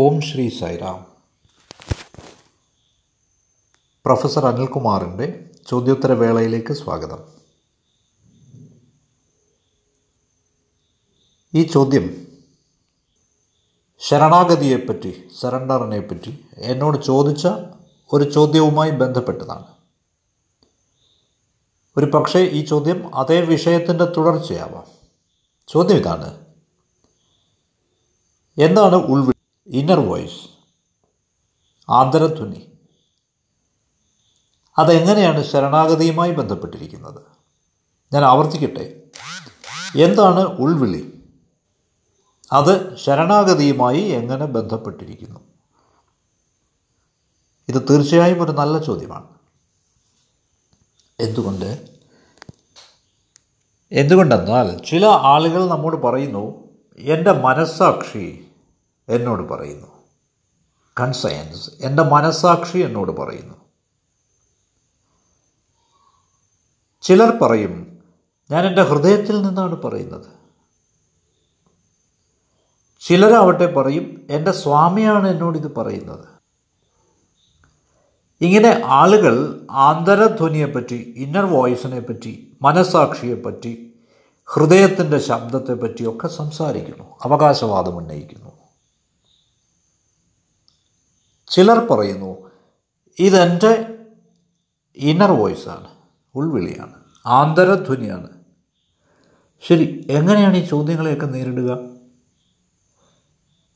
ഓം Shri Sairam. Professor അനിൽകുമാറിൻ്റെ ചോദ്യോത്തരവേളയിലേക്ക് സ്വാഗതം. ഈ ചോദ്യം ശരണാഗതിയെപ്പറ്റി, സറണ്ടറിനെപ്പറ്റി എന്നോട് ചോദിച്ച ഒരു ചോദ്യവുമായി ബന്ധപ്പെട്ടതാണ്. ഒരു പക്ഷേ ഈ ചോദ്യം അതേ വിഷയത്തിൻ്റെ തുടർച്ചയാവാം. ചോദ്യം ഇതാണ്: എന്താണ് ഉൾവിളി, ഇന്നർ വോയിസ്, ആന്തരധ്വനി? അതെങ്ങനെയാണ് ശരണാഗതിയുമായി ബന്ധപ്പെട്ടിരിക്കുന്നത്? ഞാൻ ആവർത്തിക്കട്ടെ, എന്താണ് ഉൾവിളി, അത് ശരണാഗതിയുമായി എങ്ങനെ ബന്ധപ്പെട്ടിരിക്കുന്നു? ഇത് തീർച്ചയായും ഒരു നല്ല ചോദ്യമാണ്. എന്തുകൊണ്ടെന്നാൽ ചില ആളുകൾ നമ്മോട് പറയുന്നു, എൻ്റെ മനസ്സാക്ഷി എന്നോട് പറയുന്നു, കൺസയൻസ്, എൻ്റെ മനസ്സാക്ഷി എന്നോട് പറയുന്നു. ചിലർ പറയും, ഞാൻ എൻ്റെ ഹൃദയത്തിൽ നിന്നാണ് പറയുന്നത്. ചിലരാവട്ടെ പറയും, എൻ്റെ സ്വാമിയാണ് എന്നോടിത് പറയുന്നത്. ഇങ്ങനെ ആളുകൾ ആന്തരധ്വനിയെപ്പറ്റി, ഇന്നർ വോയിസിനെപ്പറ്റി, മനസ്സാക്ഷിയെപ്പറ്റി, ഹൃദയത്തിൻ്റെ ശബ്ദത്തെപ്പറ്റിയൊക്കെ സംസാരിക്കുന്നു, അവകാശവാദം ഉന്നയിക്കുന്നു. ചിലർ പറയുന്നു, ഇതെൻ്റെ ഇന്നർ വോയിസാണ്, ഉൾവിളിയാണ്, ആന്തരധ്വനിയാണ്. ശരി, എങ്ങനെയാണ് ഈ ചോദ്യങ്ങളെയൊക്കെ നേരിടുക?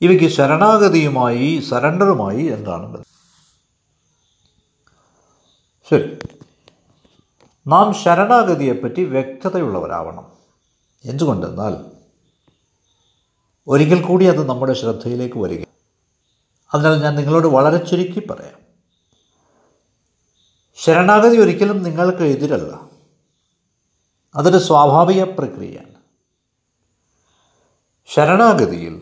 ഇവയ്ക്ക് ശരണാഗതിയുമായി, സറണ്ടറുമായി എന്താണ് ബന്ധം? ശരി, നാം ശരണാഗതിയെപ്പറ്റി വ്യക്തതയുള്ളവരാവണം. എന്തുകൊണ്ടെന്നാൽ, ഒരിക്കൽ കൂടി അത് നമ്മുടെ ശ്രദ്ധയിലേക്ക് വരിക. അതിനാൽ ഞാൻ നിങ്ങളോട് വളരെ ചുരുക്കി പറയാം. ശരണാഗതി ഒരിക്കലും നിങ്ങൾക്ക് എതിരല്ല, അതൊരു സ്വാഭാവിക പ്രക്രിയയാണ്. ശരണാഗതിയിൽ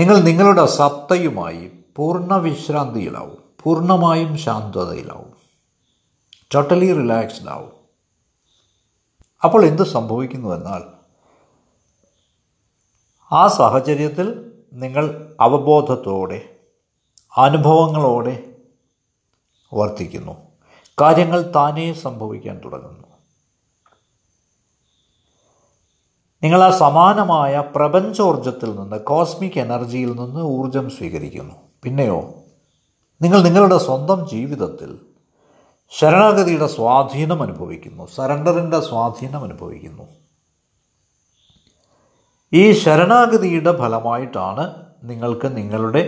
നിങ്ങൾ നിങ്ങളുടെ സത്തയുമായി പൂർണ്ണ വിശ്രാന്തിയിലാവും, പൂർണ്ണമായും ശാന്തതയിലാവും, ടോട്ടലി റിലാക്സ്ഡ് ആവും. അപ്പോൾ എന്ത് സംഭവിക്കുന്നുവെന്നാൽ, ആ സാഹചര്യത്തിൽ നിങ്ങൾ അവബോധത്തോടെ, അനുഭവങ്ങളോടെ വർത്തിക്കുന്നു. കാര്യങ്ങൾ താനേ സംഭവിക്കാൻ തുടങ്ങുന്നു. നിങ്ങൾ ആ സമാനമായ പ്രപഞ്ചോർജത്തിൽ നിന്ന്, കോസ്മിക് എനർജിയിൽ നിന്ന് ഊർജം സ്വീകരിക്കുന്നു. പിന്നെയോ നിങ്ങൾ നിങ്ങളുടെ സ്വന്തം ജീവിതത്തിൽ ശരണാഗതിയുടെ സ്വാധീനം അനുഭവിക്കുന്നു, സറണ്ടറിൻ്റെ സ്വാധീനം അനുഭവിക്കുന്നു. ഈ ശരണാഗതിയുടെ ഫലമായിട്ടാണ് നിങ്ങൾക്ക് നിങ്ങളുടെ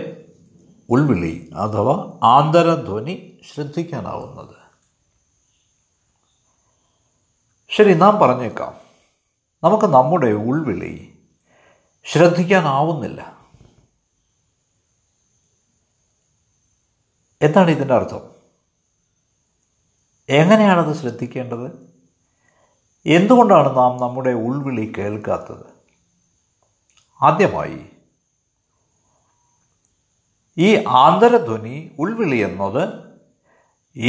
ഉൾവിളി അഥവാ ആന്തരധ്വനി ശ്രദ്ധിക്കാനാവുന്നത്. ശരി, നാം പറഞ്ഞേക്കാം, നമുക്ക് നമ്മുടെ ഉൾവിളി ശ്രദ്ധിക്കാനാവുന്നില്ല. എന്താണ് ഇതിൻ്റെ അർത്ഥം? എങ്ങനെയാണത് ശ്രദ്ധിക്കേണ്ടത്? എന്തുകൊണ്ടാണ് നാം നമ്മുടെ ഉൾവിളി കേൾക്കാത്തത്? ആദ്യമായി, ഈ ആന്തരധ്വനി, ഉൾവിളി എന്നത്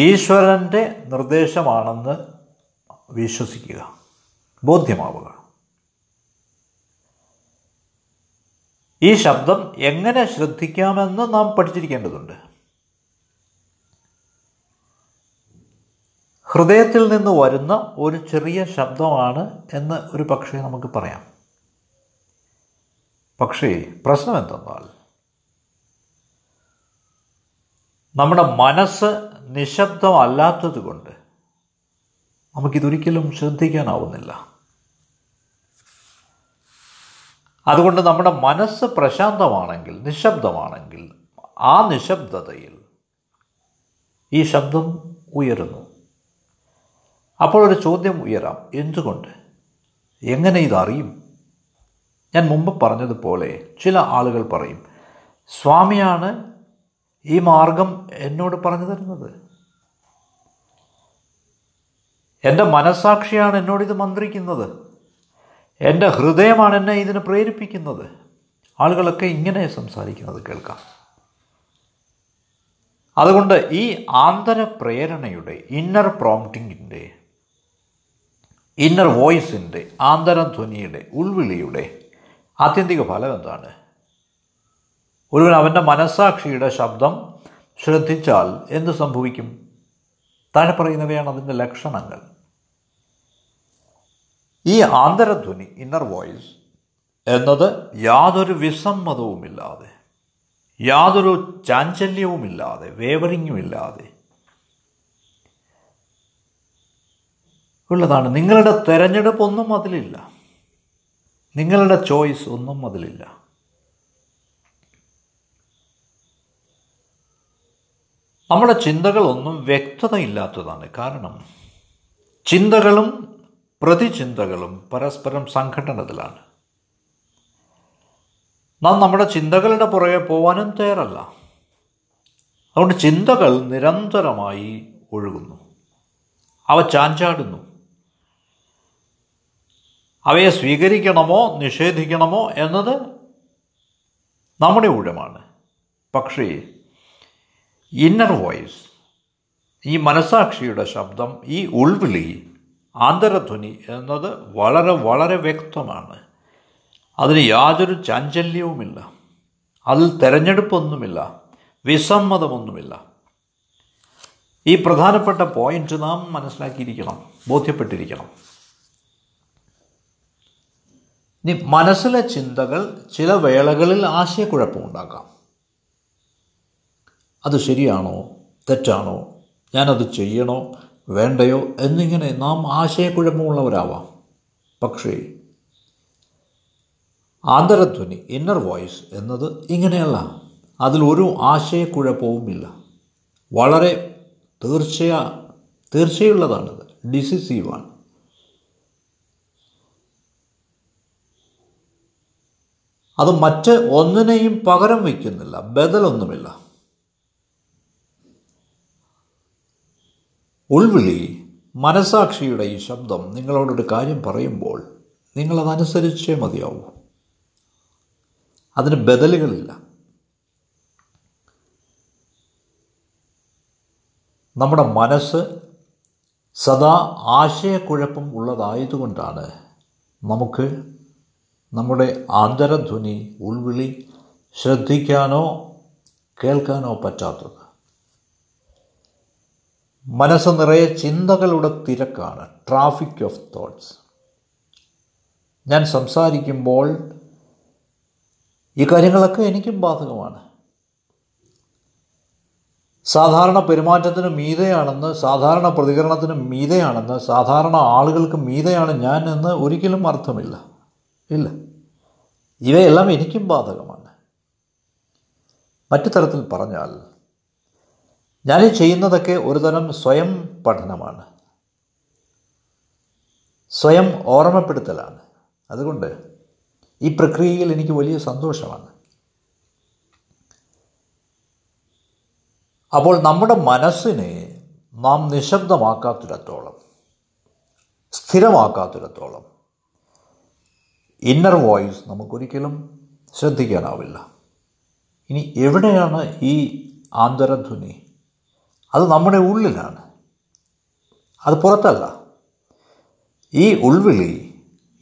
ഈശ്വരൻ്റെ നിർദ്ദേശമാണെന്ന് വിശ്വസിക്കുക, ബോധ്യമാവുക. ഈ ശബ്ദം എങ്ങനെ ശ്രദ്ധിക്കാമെന്ന് നാം പഠിച്ചിരിക്കേണ്ടതുണ്ട്. ഹൃദയത്തിൽ നിന്ന് വരുന്ന ഒരു ചെറിയ ശബ്ദമാണ് എന്ന് ഒരു പക്ഷേ നമുക്ക് പറയാം. പക്ഷേ പ്രശ്നം എന്തെന്നാൽ, നമ്മുടെ മനസ്സ് നിശബ്ദമല്ലാത്തത് കൊണ്ട് നമുക്കിതൊരിക്കലും ശ്രദ്ധിക്കാനാവുന്നില്ല. അതുകൊണ്ട് നമ്മുടെ മനസ്സ് പ്രശാന്തമാണെങ്കിൽ, നിശബ്ദമാണെങ്കിൽ, ആ നിശബ്ദതയിൽ ഈ ശബ്ദം ഉയരുന്നു. അപ്പോൾ ഒരു ചോദ്യം ഉയരാം, എന്തുകൊണ്ട്, എങ്ങനെ ഇതറിയും? ഞാൻ മുമ്പ് പറഞ്ഞതുപോലെ ചില ആളുകൾ പറയും, സ്വാമിയാണ് ഈ മാർഗം എന്നോട് പറഞ്ഞു തരുന്നത്, എൻ്റെ മനസ്സാക്ഷിയാണ് എന്നോടിത് മന്ത്രിക്കുന്നത്, എൻ്റെ ഹൃദയമാണ് എന്നെ ഇതിന് പ്രേരിപ്പിക്കുന്നത്. ആളുകളൊക്കെ ഇങ്ങനെ സംസാരിക്കുന്നത് കേൾക്കാം. അതുകൊണ്ട് ഈ ആന്തര പ്രേരണയുടെ, ഇന്നർ പ്രോംപ്റ്റിങ്ങിൻ്റെ, ഇന്നർ വോയിസിൻ്റെ, ആന്തരധ്വനിയുടെ, ഉൾവിളിയുടെ ആത്യന്തിക ഫലം എന്താണ്? ഒരുവൻ അവൻ്റെ മനസ്സാക്ഷിയുടെ ശബ്ദം ശ്രദ്ധിച്ചാൽ എന്ത് സംഭവിക്കും? താഴെ പറയുന്നവയാണ് അതിൻ്റെ ലക്ഷണങ്ങൾ. ഈ ആന്തരധ്വനി, ഇന്നർ വോയിസ് എന്നത് യാതൊരു വിസമ്മതവുമില്ലാതെ, യാതൊരു ചാഞ്ചല്യവുമില്ലാതെ, വേവറിങ്ങുമില്ലാതെ ഉള്ളതാണ്. നിങ്ങളുടെ തിരഞ്ഞെടുപ്പ് ഒന്നും അതിലില്ല, നിങ്ങളുടെ ചോയ്സ് ഒന്നും അതിലില്ല. നമ്മുടെ ചിന്തകളൊന്നും വ്യക്തതയില്ലാത്തതാണ്. കാരണം ചിന്തകളും പ്രതിചിന്തകളും പരസ്പരം സംഘട്ടനത്തിലാണ്. നാം നമ്മുടെ ചിന്തകളുടെ പുറകെ പോകാനും തയ്യാറല്ല. അതുകൊണ്ട് ചിന്തകൾ നിരന്തരമായി ഒഴുകുന്നു, അവ ചാഞ്ചാടുന്നു. അവയെ സ്വീകരിക്കണമോ നിഷേധിക്കണമോ എന്നത് നമ്മുടെ ഊഴമാണ്. പക്ഷേ ഇന്നർ വോയിസ്, ഈ മനസ്സാക്ഷിയുടെ ശബ്ദം, ഈ ഉൾവിളി, ആന്തരധ്വനി എന്നത് വളരെ വളരെ വ്യക്തമാണ്. അതിന് യാതൊരു ചാഞ്ചല്യവുമില്ല, അതിൽ തിരഞ്ഞെടുപ്പൊന്നുമില്ല, വിസമ്മതമൊന്നുമില്ല. ഈ പ്രധാനപ്പെട്ട പോയിൻ്റ് നാം മനസ്സിലാക്കിയിരിക്കണം, ബോധ്യപ്പെട്ടിരിക്കണം. ഇനി മനസ്സിലെ ചിന്തകൾ ചില വേളകളിൽ ആശയക്കുഴപ്പമുണ്ടാക്കാം. അത് ശരിയാണോ തെറ്റാണോ, ഞാനത് ചെയ്യണോ വേണ്ടയോ എന്നിങ്ങനെ നാം ആശയക്കുഴപ്പമുള്ളവരാവാം. പക്ഷേ ആന്തരധ്വനി, ഇന്നർ വോയിസ് എന്നത് ഇങ്ങനെയല്ല. അതിലൊരു ആശയക്കുഴപ്പവുമില്ല. വളരെ തീർച്ചയുള്ളതാണിത്, ഡിസിസീവാണ്. അത് മറ്റ് ഒന്നിനെയും പകരം വയ്ക്കുന്നില്ല, ബദലൊന്നുമില്ല. ഉൾവിളി, മനസാക്ഷിയുടെ ഈ ശബ്ദം നിങ്ങളോടൊരു കാര്യം പറയുമ്പോൾ നിങ്ങളതനുസരിച്ചേ മതിയാവൂ. അതിന് ബദലുകളില്ല. നമ്മുടെ മനസ്സ് സദാ ആശയക്കുഴപ്പം ഉള്ളതായതുകൊണ്ടാണ് നമുക്ക് നമ്മുടെ ആന്തരധ്വനി, ഉൾവിളി ശ്രദ്ധിക്കാനോ കേൾക്കാനോ പറ്റാത്തത്. മനസ്സ് നിറയെ ചിന്തകളുടെ തിരക്കാണ്, ട്രാഫിക് ഓഫ് തോട്ട്സ്. ഞാൻ സംസാരിക്കുമ്പോൾ ഈ കാര്യങ്ങളൊക്കെ എനിക്കും ബാധകമാണ്. സാധാരണ പെരുമാറ്റത്തിന് മീതെയാണെന്ന്, സാധാരണ പ്രതികരണത്തിന് മീതെയാണെന്ന്, സാധാരണ ആളുകൾക്ക് മീതെയാണ് ഞാൻ എന്ന് ഒരിക്കലും അർത്ഥമില്ല. ഇല്ല, ഇവയെല്ലാം എനിക്കും ബാധകമാണ്. മറ്റു തരത്തിൽ പറഞ്ഞാൽ ഞാനീ ചെയ്യുന്നതൊക്കെ ഒരുതരം സ്വയം പഠനമാണ്, സ്വയം ഓർമ്മപ്പെടുത്തലാണ്. അതുകൊണ്ട് ഈ പ്രക്രിയയിൽ എനിക്ക് വലിയ സന്തോഷമാണ്. അപ്പോൾ നമ്മുടെ മനസ്സിനെ നാം നിശബ്ദമാക്കാത്തിടത്തോളം, സ്ഥിരമാക്കാത്തിടത്തോളം ഇന്നർ വോയിസ് നമുക്കൊരിക്കലും ശ്രദ്ധിക്കാനാവില്ല. ഇനി എവിടെയാണ് ഈ ആന്തരധ്വനി? അത് നമ്മുടെ ഉള്ളിലാണ്, അത് പുറത്തല്ല. ഈ ഉൾവിളി,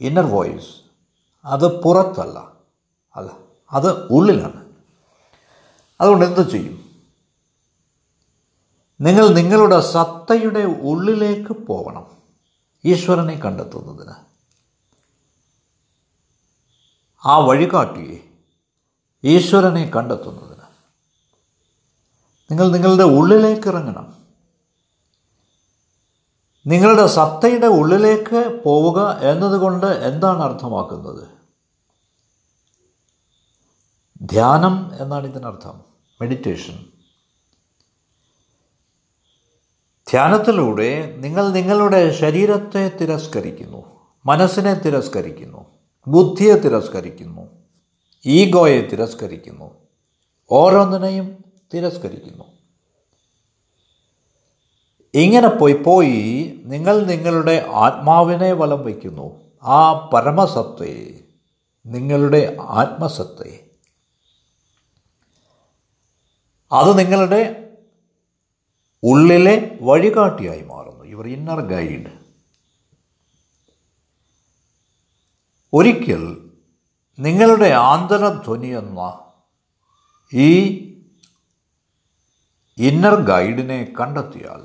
ഇന്നർ വോയിസ്, അത് പുറത്തല്ല, അല്ല, അത് ഉള്ളിലാണ്. അതുകൊണ്ട് എന്ത് ചെയ്യും? നിങ്ങൾ നിങ്ങളുടെ സത്തയുടെ ഉള്ളിലേക്ക് പോകണം, ഈശ്വരനെ കണ്ടെത്തുന്നതിന്. ആ വഴികാട്ടിയെ, ഈശ്വരനെ കണ്ടെത്തുന്നതിന് നിങ്ങൾ നിങ്ങളുടെ ഉള്ളിലേക്ക് ഇറങ്ങണം. നിങ്ങളുടെ സത്തയുടെ ഉള്ളിലേക്ക് പോവുക എന്നതുകൊണ്ട് എന്താണ് അർത്ഥമാക്കുന്നത്? ധ്യാനം എന്നാണ് ഇതിനർത്ഥം, മെഡിറ്റേഷൻ. ധ്യാനത്തിലൂടെ നിങ്ങൾ നിങ്ങളുടെ ശരീരത്തെ തിരസ്കരിക്കുന്നു, മനസ്സിനെ തിരസ്കരിക്കുന്നു, ബുദ്ധിയെ തിരസ്കരിക്കുന്നു, ഈഗോയെ തിരസ്കരിക്കുന്നു, ഓരോന്നിനെയും തിരസ്കരിക്കുന്നു. ഇങ്ങനെ പോയി പോയി നിങ്ങൾ നിങ്ങളുടെ ആത്മാവിനെ വലം വയ്ക്കുന്നു, ആ പരമസത്തെ, നിങ്ങളുടെ ആത്മസത്തെ. അത് നിങ്ങളുടെ ഉള്ളിലെ വഴികാട്ടിയായി മാറുന്നു, ഇവർ ഇന്നർ ഗൈഡ്. ഒരിക്കൽ നിങ്ങളുടെ ആന്തരധ്വനി എന്ന ഈ ഇന്നർ ഗൈഡിനെ കണ്ടെത്തിയാൽ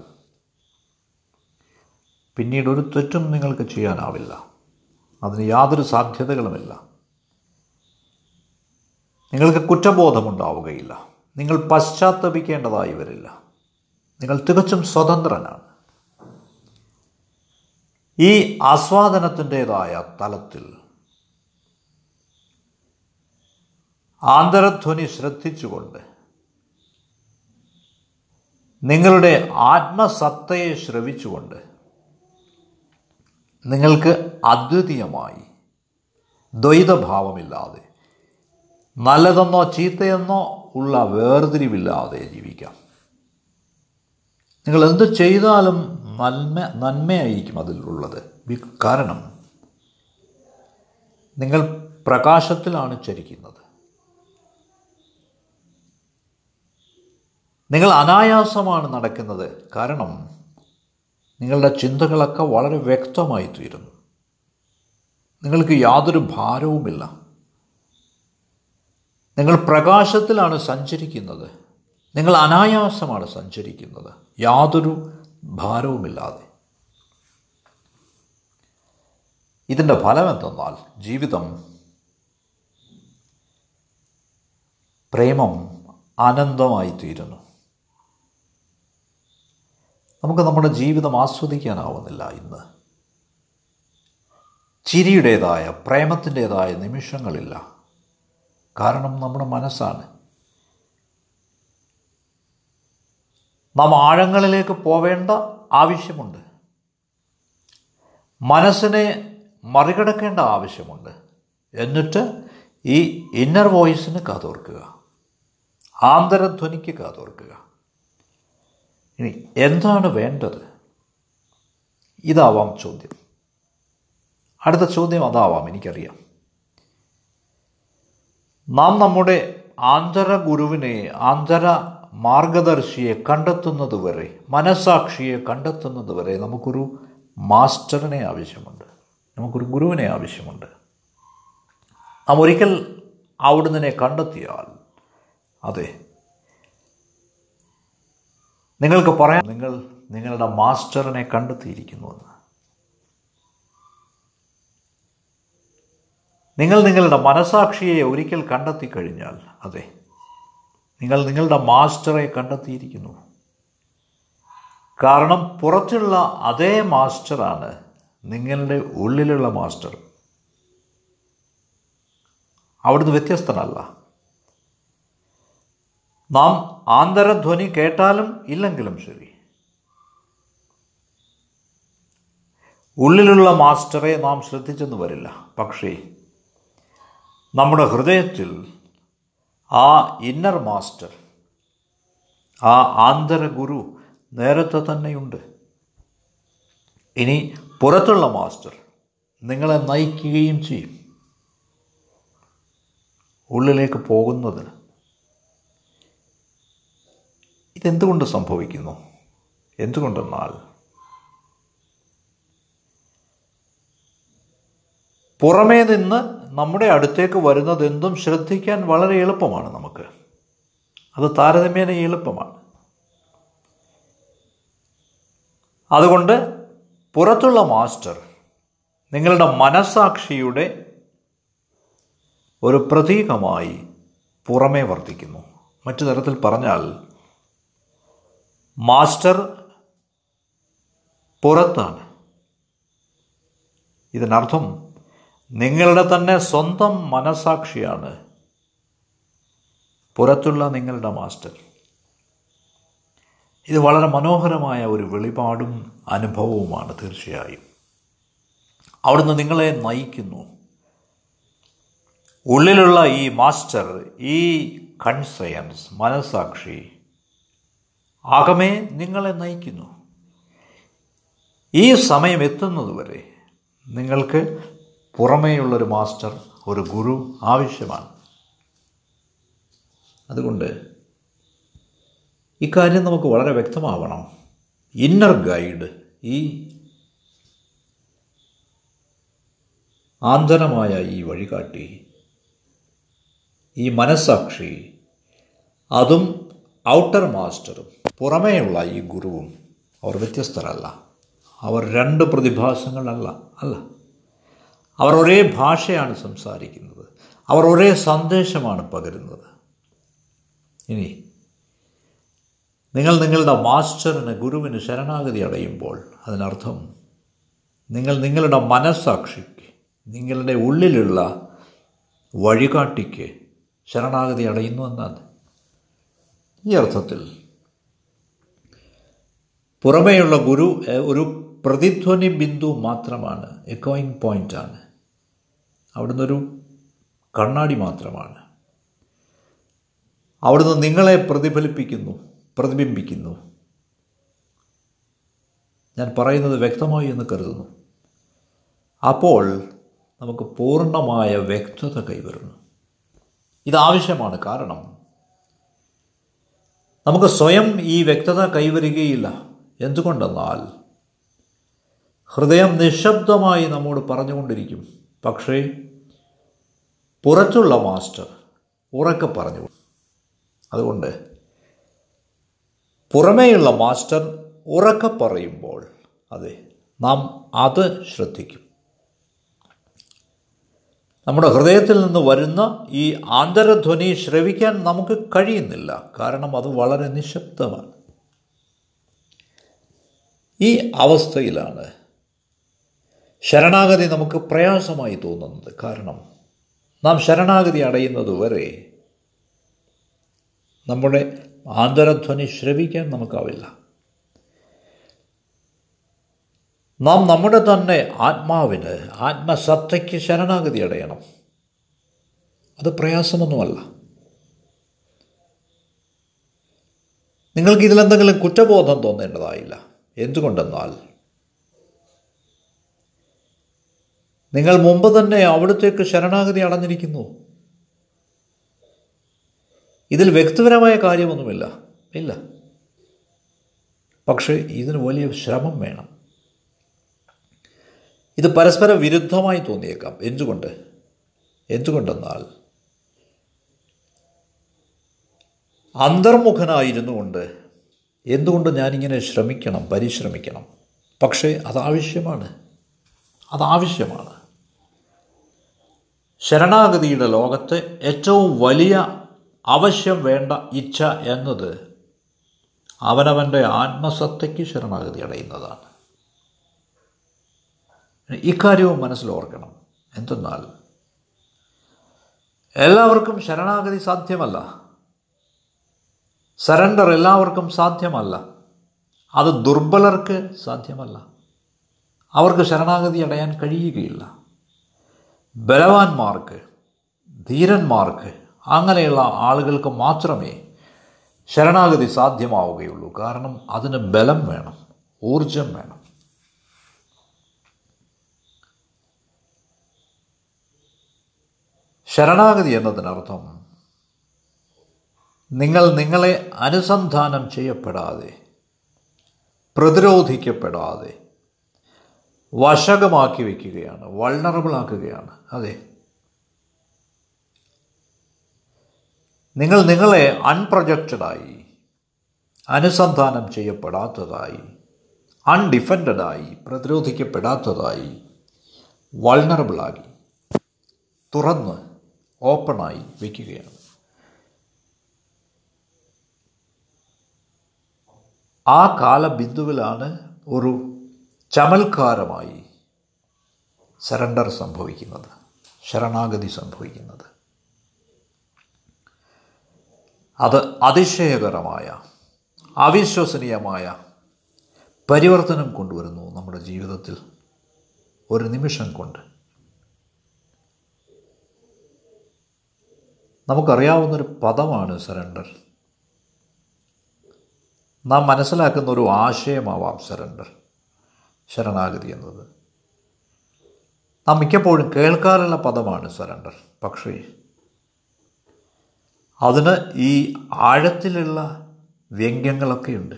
പിന്നീട് ഒരു തെറ്റും നിങ്ങൾക്ക് ചെയ്യാനാവില്ല. അതിന് യാതൊരു സാധ്യതകളുമില്ല. നിങ്ങൾക്ക് കുറ്റബോധമുണ്ടാവുകയില്ല. നിങ്ങൾ പശ്ചാത്തപിക്കേണ്ടതായി വരില്ല. നിങ്ങൾ തികച്ചും സ്വതന്ത്രനാണ്. ഈ ആസ്വാദനത്തിൻ്റേതായ തലത്തിൽ ആന്തരധ്വനി ശ്രദ്ധിച്ചുകൊണ്ട് നിങ്ങളുടെ ആത്മസത്തയെ ശ്രവിച്ചുകൊണ്ട് നിങ്ങൾക്ക് അദ്വിതീയമായി ദ്വൈതഭാവമില്ലാതെ നല്ലതെന്നോ ചീത്തയെന്നോ ഉള്ള വേർതിരിവില്ലാതെ ജീവിക്കാം. നിങ്ങൾ എന്ത് ചെയ്താലും നന്മയായിരിക്കും അതിലുള്ളത്. കാരണം നിങ്ങൾ പ്രകാശത്തിലാണ് ചരിക്കുന്നത്. നിങ്ങൾ അനായാസമാണ് നടക്കുന്നത്. കാരണം നിങ്ങളുടെ ചിന്തകളൊക്കെ വളരെ വ്യക്തമായി തീരുന്നു. നിങ്ങൾക്ക് യാതൊരു ഭാരവുമില്ല. നിങ്ങൾ പ്രകാശത്തിലാണ് സഞ്ചരിക്കുന്നത്. നിങ്ങൾ അനായാസമാണ് സഞ്ചരിക്കുന്നത്, യാതൊരു ഭാരവുമില്ലാതെ. ഇതിൻ്റെ ഫലമെന്തെന്നാൽ ജീവിതം, പ്രേമം ആനന്ദമായി തീരുന്നു. നമുക്ക് നമ്മുടെ ജീവിതം ആസ്വദിക്കാനാവുന്നില്ല. ഇന്ന് ചിരിയുടേതായ, പ്രേമത്തിൻ്റേതായ നിമിഷങ്ങളില്ല. കാരണം നമ്മുടെ മനസ്സാണ്. നാം ആഴങ്ങളിലേക്ക് പോവേണ്ട ആവശ്യമുണ്ട്. മനസ്സിനെ മറികടക്കേണ്ട ആവശ്യമുണ്ട്. എന്നിട്ട് ഈ ഇന്നർ വോയിസിന് കാതോർക്കുക, ആന്തരധ്വനിക്ക് കാതോർക്കുക. ഇനി എന്താണ് വേണ്ടത്? ഇതാവാം ചോദ്യം. അടുത്ത ചോദ്യം അതാവാം, എനിക്കറിയാം. നാം നമ്മുടെ ആന്തര ഗുരുവിനെ, ആന്തര മാർഗദർശിയെ കണ്ടെത്തുന്നതുവരെ, മനസാക്ഷിയെ കണ്ടെത്തുന്നതുവരെ നമുക്കൊരു മാസ്റ്ററിനെ ആവശ്യമുണ്ട്, നമുക്കൊരു ഗുരുവിനെ ആവശ്യമുണ്ട്. നാം ഒരിക്കൽ അവിടുന്ന് കണ്ടെത്തിയാൽ, അതെ, നിങ്ങൾക്ക് പറയാം നിങ്ങൾ നിങ്ങളുടെ മാസ്റ്ററിനെ കണ്ടെത്തിയിരിക്കുന്നുവെന്ന്. നിങ്ങൾ നിങ്ങളുടെ മനസാക്ഷിയെ ഒരിക്കൽ കണ്ടെത്തി കഴിഞ്ഞാൽ, അതെ, നിങ്ങൾ നിങ്ങളുടെ മാസ്റ്ററെ കണ്ടെത്തിയിരിക്കുന്നു. കാരണം പുറത്തുള്ള അതേ മാസ്റ്ററാണ് നിങ്ങളുടെ ഉള്ളിലുള്ള മാസ്റ്റർ. അവിടുന്ന് വ്യത്യസ്തനല്ല. നാം ആന്തരധ്വനി കേട്ടാലും ഇല്ലെങ്കിലും ശരി, ഉള്ളിലുള്ള മാസ്റ്ററെ നാം ശ്രദ്ധിച്ചെന്ന് വരില്ല. പക്ഷേ നമ്മുടെ ഹൃദയത്തിൽ ആ ഇന്നർ മാസ്റ്റർ, ആ ആന്തര ഗുരു നേരത്തെ തന്നെയുണ്ട്. ഇനി പുറത്തുള്ള മാസ്റ്റർ നിങ്ങളെ നയിക്കുകയും ചെയ്യും ഉള്ളിലേക്ക് പോകുന്നതിന്. ഇതെന്തുകൊണ്ട് സംഭവിക്കുന്നു? എന്തുകൊണ്ടെന്നാൽ പുറമേ നിന്ന് നമ്മുടെ അടുത്തേക്ക് വരുന്നതെന്തും ശ്രദ്ധിക്കാൻ വളരെ എളുപ്പമാണ് നമുക്ക്. അത് താരതമ്യേന എളുപ്പമാണ്. അതുകൊണ്ട് പുറത്തുള്ള മാസ്റ്റർ നിങ്ങളുടെ മനസാക്ഷിയുടെ ഒരു പ്രതീകമായി പുറമേ വർത്തിക്കുന്നു. മറ്റു തരത്തിൽ പറഞ്ഞാൽ, മാസ്റ്റർ പുറത്താണ്. ഇതിനർത്ഥം നിങ്ങളുടെ തന്നെ സ്വന്തം മനസാക്ഷിയാണ് പുറത്തുള്ള നിങ്ങളുടെ മാസ്റ്റർ. ഇത് വളരെ മനോഹരമായ ഒരു വെളിപാടും അനുഭവവുമാണ്. തീർച്ചയായും അവിടുന്ന് നിങ്ങളെ നയിക്കുന്നു. ഉള്ളിലുള്ള ഈ മാസ്റ്റർ, ഈ കൺസയൻസ്, മനസാക്ഷി ആകമേ നിങ്ങളെ നയിക്കുന്നു. ഈ സമയം എത്തുന്നതുവരെ നിങ്ങൾക്ക് പുറമേയുള്ളൊരു മാസ്റ്റർ, ഒരു ഗുരു ആവശ്യമാണ്. അതുകൊണ്ട് ഇക്കാര്യം നമുക്ക് വളരെ വ്യക്തമാവണം. ഇന്നർ ഗൈഡ്, ഈ ആന്തരമായ ഈ വഴികാട്ടി, ഈ മനസാക്ഷി അതും ഔട്ടർ മാസ്റ്ററും പുറമേയുള്ള ഈ ഗുരുവും അവർ വ്യത്യസ്തരല്ല. അവർ രണ്ട് പ്രതിഭാസങ്ങളല്ല, അല്ല. അവർ ഒരേ ഭാഷയാണ് സംസാരിക്കുന്നത്, അവർ ഒരേ സന്ദേശമാണ് പകരുന്നത്. ഇനി നിങ്ങൾ നിങ്ങളുടെ മാസ്റ്ററിന്, ഗുരുവിന് ശരണാഗതി അടയുമ്പോൾ അതിനർത്ഥം നിങ്ങൾ നിങ്ങളുടെ മനസ്സാക്ഷിക്ക്, നിങ്ങളുടെ ഉള്ളിലുള്ള വഴികാട്ടിക്ക് ശരണാഗതി അടയുന്നു എന്നാണ്. ഈ അർത്ഥത്തിൽ പുറമേയുള്ള ഗുരു ഒരു പ്രതിധ്വനി ബിന്ദു മാത്രമാണ്, എക്കോയിങ് പോയിൻ്റാണ്, അവിടുന്ന് ഒരു കണ്ണാടി മാത്രമാണ്. അവിടുന്ന് നിങ്ങളെ പ്രതിബിംബിക്കുന്നു. ഞാൻ പറയുന്നത് വ്യക്തമായി എന്ന് കരുതുന്നു. അപ്പോൾ നമുക്ക് പൂർണ്ണമായ വ്യക്തത കൈവരുന്നു. ഇതാവശ്യമാണ്. കാരണം നമുക്ക് സ്വയം ഈ വ്യക്തത കൈവരുകയില്ല. എന്തുകൊണ്ടെന്നാൽ ഹൃദയം നിശബ്ദമായി നമ്മോട് പറഞ്ഞുകൊണ്ടിരിക്കും. പക്ഷേ പുറത്തുള്ള മാസ്റ്റർ ഉറക്കെ പറഞ്ഞു. അതുകൊണ്ട് പുറമേയുള്ള മാസ്റ്റർ ഉറക്കെ പറയുമ്പോൾ അതെ, നാം അത് ശ്രദ്ധിക്കും. നമ്മുടെ ഹൃദയത്തിൽ നിന്ന് വരുന്ന ഈ ആന്തരധ്വനി ശ്രവിക്കാൻ നമുക്ക് കഴിയുന്നില്ല, കാരണം അത് വളരെ നിശബ്ദമാണ്. ഈ അവസ്ഥയിലാണ് ശരണാഗതി നമുക്ക് പ്രയാസമായി തോന്നുന്നത്. കാരണം നാം ശരണാഗതി അടയുന്നത് വരെ നമ്മുടെ ആന്തരധ്വനി ശ്രവിക്കാൻ നമുക്കാവില്ല. നാം നമ്മുടെ തന്നെ ആത്മാവിന്, ആത്മസത്തയ്ക്ക് ശരണാഗതി അടയണം. അത് പ്രയാസമൊന്നുമല്ല. നിങ്ങൾക്ക് ഇതിലെന്തെങ്കിലും കുറ്റബോധം തോന്നേണ്ടതായില്ല. എന്തുകൊണ്ടെന്നാൽ നിങ്ങൾ മുമ്പ് തന്നെ അവിടത്തേക്ക് ശരണാഗതി അടഞ്ഞിരിക്കുന്നു. ഇതിൽ വ്യക്തിപരമായ കാര്യമൊന്നുമില്ല, ഇല്ല. പക്ഷേ ഇതിന് വലിയ ശ്രമം വേണം. ഇത് പരസ്പര വിരുദ്ധമായി തോന്നിയേക്കാം. എന്തുകൊണ്ടെന്നാൽ അന്തർമുഖനായിരുന്നു കൊണ്ട് എന്തുകൊണ്ട് ഞാനിങ്ങനെ പരിശ്രമിക്കണം? പക്ഷേ അതാവശ്യമാണ്. ശരണാഗതിയുടെ ലോകത്തെ ഏറ്റവും വലിയ അവശ്യം വേണ്ട ഇച്ഛ എന്നത് അവനവൻ്റെ ആത്മസത്തയ്ക്ക് ശരണാഗതി അടയുന്നതാണ്. ഇക്കാര്യവും മനസ്സിലോർക്കണം. എന്തെന്നാൽ എല്ലാവർക്കും ശരണാഗതി സാധ്യമല്ല, സറണ്ടർ എല്ലാവർക്കും സാധ്യമല്ല. അത് ദുർബലർക്ക് സാധ്യമല്ല, അവർക്ക് ശരണാഗതി അടയാൻ കഴിയുകയില്ല. ബലവാന്മാർക്ക്, ധീരന്മാർക്ക്, അങ്ങനെയുള്ള ആളുകൾക്ക് മാത്രമേ ശരണാഗതി സാധ്യമാവുകയുള്ളൂ. കാരണം അതിന് ബലം വേണം, ഊർജം വേണം. ശരണാഗതി എന്നതിനർത്ഥം നിങ്ങൾ നിങ്ങളെ അനുസന്ധാനം ചെയ്യപ്പെടാതെ, പ്രതിരോധിക്കപ്പെടാതെ വശകമാക്കി വയ്ക്കുകയാണ്, വൾണറബിളാക്കുകയാണ്. അതെ, നിങ്ങൾ നിങ്ങളെ അൺപ്രൊജക്റ്റഡായി, അനുസന്ധാനം ചെയ്യപ്പെടാത്തതായി, അൺഡിഫൻഡഡായി, പ്രതിരോധിക്കപ്പെടാത്തതായി, വൾണറബിളായി, തുറന്ന് ഓപ്പണായി വയ്ക്കുകയാണ്. ആ കാലബിന്ദുവിലാണ് ഒരു ചമൽക്കാരമായി സറണ്ടർ സംഭവിക്കുന്നത്, ശരണാഗതി സംഭവിക്കുന്നത്. അത് അതിശയകരമായ, അവിശ്വസനീയമായ പരിവർത്തനം കൊണ്ടുവരുന്നു നമ്മുടെ ജീവിതത്തിൽ ഒരു നിമിഷം കൊണ്ട്. നമുക്കറിയാവുന്നൊരു പദമാണ് സറണ്ടർ, നാം മനസ്സിലാക്കുന്ന ഒരു ആശയമാവാം സറണ്ടർ, ശരണാഗതി എന്നത്. നാം മിക്കപ്പോഴും കേൾക്കാറുള്ള പദമാണ് സറണ്ടർ. പക്ഷേ അതിന് ഈ ആഴത്തിലുള്ള വ്യംഗ്യങ്ങളൊക്കെയുണ്ട്,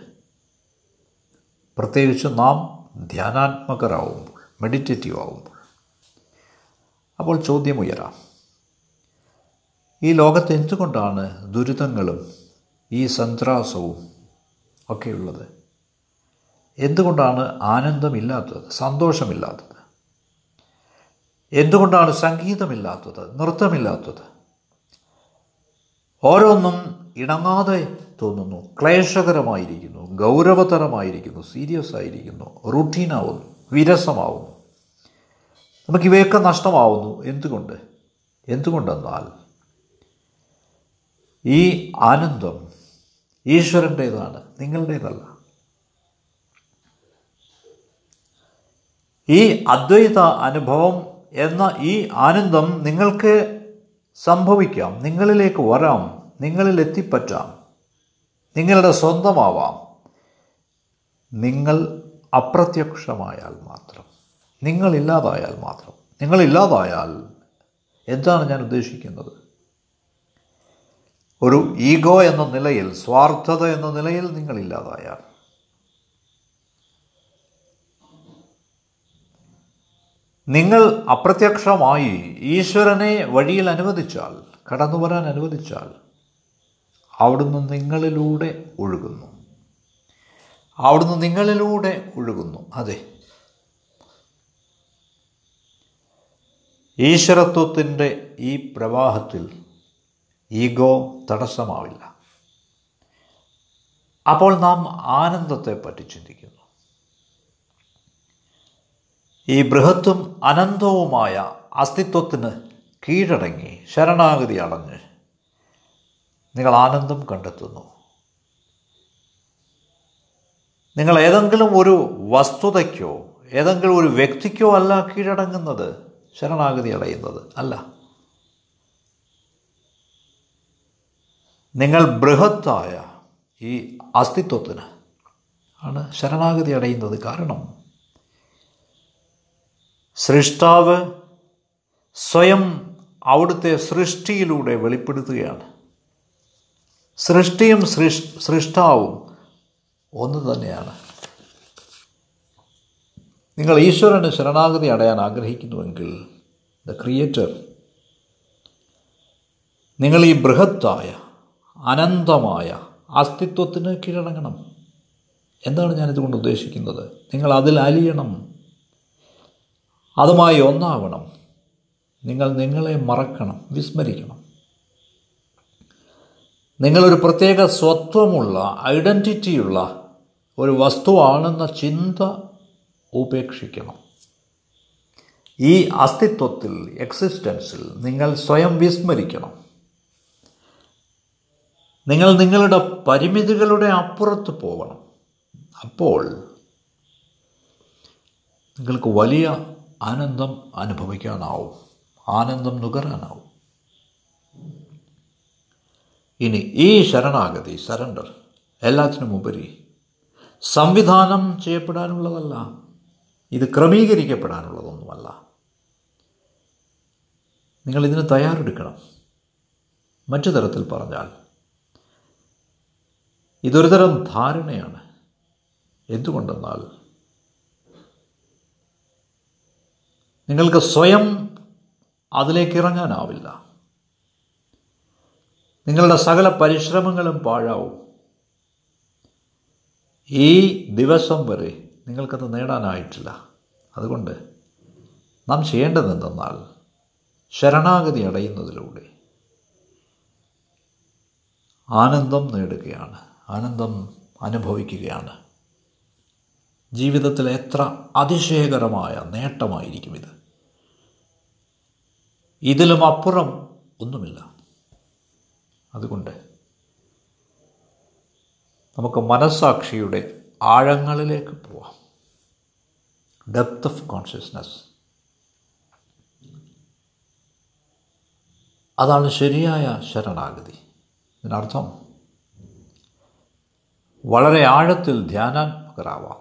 പ്രത്യേകിച്ച് നാം ധ്യാനാത്മകരാകുമ്പോൾ, മെഡിറ്റേറ്റീവ് ആവുമ്പോൾ. അപ്പോൾ ചോദ്യമുയരാം, ഈ ലോകത്ത് എന്തുകൊണ്ടാണ് ദുരിതങ്ങളും ഈ സന്ത്രാസവും ഒക്കെയുള്ളത്? എന്തുകൊണ്ടാണ് ആനന്ദമില്ലാത്തത്, സന്തോഷമില്ലാത്തത്? എന്തുകൊണ്ടാണ് സംഗീതമില്ലാത്തത്, നൃത്തമില്ലാത്തത്? ഓരോന്നും ഇണങ്ങാതെ തോന്നുന്നു, ക്ലേശകരമായിരിക്കുന്നു, ഗൗരവതരമായിരിക്കുന്നു, സീരിയസ് ആയിരിക്കുന്നു, റുട്ടീനാവുന്നു, വിരസമാവുന്നു, നമുക്കിവയൊക്കെ നഷ്ടമാവുന്നു. എന്തുകൊണ്ട്? എന്തുകൊണ്ടെന്നാൽ ഈ ആനന്ദം ഈശ്വരൻ്റേതാണ്, നിങ്ങളുടേതല്ല. ഈ അദ്വൈത അനുഭവം എന്ന ഈ ആനന്ദം നിങ്ങൾക്ക് സംഭവിക്കാം, നിങ്ങളിലേക്ക് വരാം, നിങ്ങളിലെത്തിപ്പറ്റാം, നിങ്ങളുടെ സ്വന്തമാവാം, നിങ്ങൾ അപ്രത്യക്ഷമായാൽ മാത്രം, നിങ്ങളില്ലാതായാൽ മാത്രം. നിങ്ങളില്ലാതായാൽ എന്താണ് ഞാൻ ഉദ്ദേശിക്കുന്നത്? ഒരു ഈഗോ എന്ന നിലയിൽ, സ്വാർത്ഥത എന്ന നിലയിൽ നിങ്ങളില്ലാതായാൽ, നിങ്ങൾ അപ്രത്യക്ഷമായി ഈശ്വരനെ വഴിയിൽ അനുവദിച്ചാൽ, കടന്നു വരാൻ അനുവദിച്ചാൽ, അവിടുന്ന് നിങ്ങളിലൂടെ ഒഴുകുന്നു, അവിടുന്ന് നിങ്ങളിലൂടെ ഒഴുകുന്നു. അതെ, ഈശ്വരത്വത്തിൻ്റെ ഈ പ്രവാഹത്തിൽ ഈഗോ തടസ്സമാവില്ല. അപ്പോൾ നാം ആനന്ദത്തെപ്പറ്റി ചിന്തിക്കുന്നു. ഈ ബൃഹത്തും അനന്തവുമായ അസ്തിത്വത്തിന് കീഴടങ്ങി, ശരണാഗതി അടഞ്ഞ് നിങ്ങൾ ആനന്ദം കണ്ടെത്തുന്നു. നിങ്ങൾ ഏതെങ്കിലും ഒരു വസ്തുതയ്ക്കോ ഏതെങ്കിലും ഒരു വ്യക്തിക്കോ അല്ല കീഴടങ്ങുന്നത്, ശരണാഗതി അടയുന്നത് അല്ല. നിങ്ങൾ ബൃഹത്തായ ഈ അസ്തിത്വത്തിന് ആണ് ശരണാഗതി അടയുന്നത്. കാരണം സൃഷ്ടാവ് സ്വയം അവിടുത്തെ സൃഷ്ടിയിലൂടെ വെളിപ്പെടുത്തുകയാണ്. സൃഷ്ടിയും സൃഷ്ടാവും ഒന്ന് തന്നെയാണ്. നിങ്ങൾ ഈശ്വരന് ശരണാഗതി അടയാൻ ആഗ്രഹിക്കുന്നുവെങ്കിൽ, ദ ക്രിയേറ്റർ, നിങ്ങൾ ഈ ബൃഹത്തായ അനന്തമായ അസ്തിത്വത്തിന് കീഴടങ്ങണം. എന്താണ് ഞാനിതുകൊണ്ട് ഉദ്ദേശിക്കുന്നത്? നിങ്ങൾ അതിൽ അലിയണം, അതുമായി ഒന്നാവണം. നിങ്ങൾ നിങ്ങളെ മറക്കണം, വിസ്മരിക്കണം. നിങ്ങളൊരു പ്രത്യേക സ്വത്വമുള്ള, ഐഡൻറ്റിറ്റിയുള്ള ഒരു വസ്തുവാണെന്ന ചിന്ത ഉപേക്ഷിക്കണം. ഈ അസ്തിത്വത്തിൽ, എക്സിസ്റ്റൻസിൽ നിങ്ങൾ സ്വയം വിസ്മരിക്കണം. നിങ്ങൾ നിങ്ങളുടെ പരിമിതികളുടെ അപ്പുറത്ത് പോകണം. അപ്പോൾ നിങ്ങൾക്ക് വലിയ ആനന്ദം അനുഭവിക്കാനാവും, ആനന്ദം നുകരാനാവും. ഇനി ഈ ശരണാഗതി, സറണ്ടർ, എല്ലാത്തിനും ഉപരി സംവിധാനം ചെയ്യപ്പെടാനുള്ളതല്ല, ഇത് ക്രമീകരിക്കപ്പെടാനുള്ളതൊന്നുമല്ല. നിങ്ങളിതിന് തയ്യാറെടുക്കണം. മറ്റു തരത്തിൽ പറഞ്ഞാൽ ഇതൊരു തരം ധാരണയാണ്. എന്തുകൊണ്ടെന്നാൽ നിങ്ങൾക്ക് സ്വയം അതിലേക്ക് ഇറങ്ങാനാവില്ല. നിങ്ങളുടെ സകല പരിശ്രമങ്ങളും പാഴാവും. ഈ ദിവസം വരെ നിങ്ങൾക്കത് നേടാനായിട്ടില്ല. അതുകൊണ്ട് നാം ചെയ്യേണ്ടതെന്തെന്നാൽ, ശരണാഗതി അടയുന്നതിലൂടെ ആനന്ദം നേടുകയാണ്, ആനന്ദം അനുഭവിക്കുകയാണ്. ജീവിതത്തിൽ എത്ര അതിശയകരമായ നേട്ടമായിരിക്കും ഇത്! ഇതിലും അപ്പുറം ഒന്നുമില്ല. അതുകൊണ്ട് നമുക്ക് മനസ്സാക്ഷിയുടെ ആഴങ്ങളിലേക്ക് പോവാം. ഡെപ്ത് ഓഫ് കോൺഷ്യസ്നസ്, അതാണ് ശരിയായ ശരണാഗതി. ഇതിനർത്ഥം വളരെ ആഴത്തിൽ ധ്യാനാത്മകരാവാം,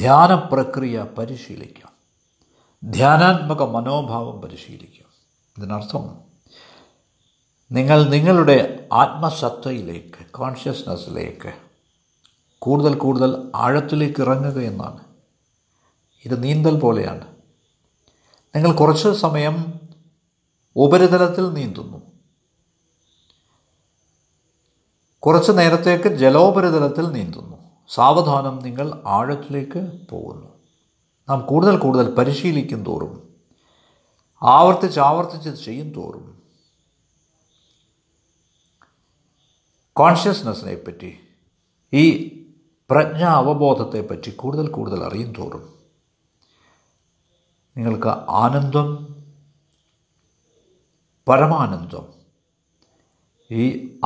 ധ്യാന പ്രക്രിയ പരിശീലിക്കാം, ധ്യാനാത്മക മനോഭാവം പരിശീലിക്കാം. ഇതിനർത്ഥം നിങ്ങൾ നിങ്ങളുടെ ആത്മസത്തയിലേക്ക്, കോൺഷ്യസ്നസ്സിലേക്ക് കൂടുതൽ കൂടുതൽ ആഴത്തിലേക്ക് ഇറങ്ങുക എന്നാണ്. ഇത് നീന്തൽ പോലെയാണ്. നിങ്ങൾ കുറച്ച് സമയം ഉപരിതലത്തിൽ നീന്തുന്നു, കുറച്ചു നേരത്തേക്ക് ജലോപരിതലത്തിൽ നീന്തുന്നു. സാവധാനം നിങ്ങൾ ആഴത്തിലേക്ക് പോകുന്നു. നാം കൂടുതൽ കൂടുതൽ പരിശീലിക്കും തോറും, ആവർത്തിച്ച് ചെയ്യും തോറും കോൺഷ്യസ്നെസ്സിനെ പറ്റി, ഈ പ്രജ്ഞ അവബോധത്തെപ്പറ്റി കൂടുതൽ കൂടുതൽ അറിയും തോറും നിങ്ങൾക്ക് ആനന്ദം, പരമാനന്ദം, ഈ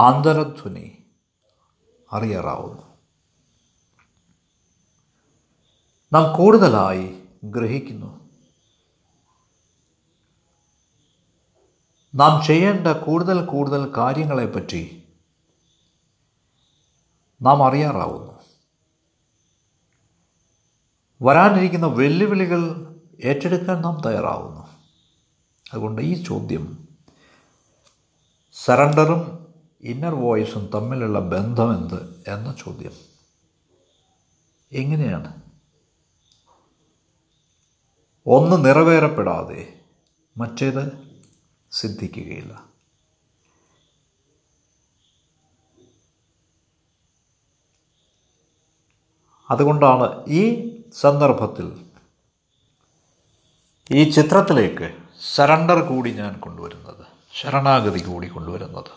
ആന്തരധ്വനി അറിയാറാവുന്നു. നാം കൂടുതലായി ഗ്രഹിക്കുന്നു. നാം ചെയ്യേണ്ട കൂടുതൽ കൂടുതൽ കാര്യങ്ങളെപ്പറ്റി നാം അറിയാറാവുന്നു. വരാനിരിക്കുന്ന വെല്ലുവിളികൾ ഏറ്റെടുക്കാൻ നാം തയ്യാറാവുന്നു. അതുകൊണ്ട് ഈ ചോദ്യം സറണ്ടറും ഇന്നർ വോയിസും തമ്മിലുള്ള ബന്ധമെന്ത് എന്ന ചോദ്യം എങ്ങനെയാണ് ഒന്ന് നിറവേറപ്പെടാതെ മറ്റേത് സിദ്ധിക്കുകയില്ല. അതുകൊണ്ടാണ് ഈ സന്ദർഭത്തിൽ ഈ ചിത്രത്തിലേക്ക് സറണ്ടർ കൂടി ഞാൻ കൊണ്ടുവരുന്നത്, ശരണാഗതി കൂടി കൊണ്ടുവരുന്നത്.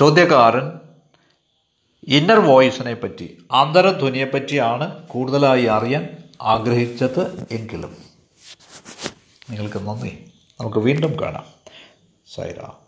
ചോദ്യക്കാരൻ ഇന്നർ വോയിസിനെ പറ്റി, ആന്തരധ്വനിയെപ്പറ്റിയാണ് കൂടുതലായി അറിയാൻ ആഗ്രഹിച്ചത് എങ്കിലും. നിങ്ങൾക്ക് നന്ദി. നമുക്ക് വീണ്ടും കാണാം. സൈറാം.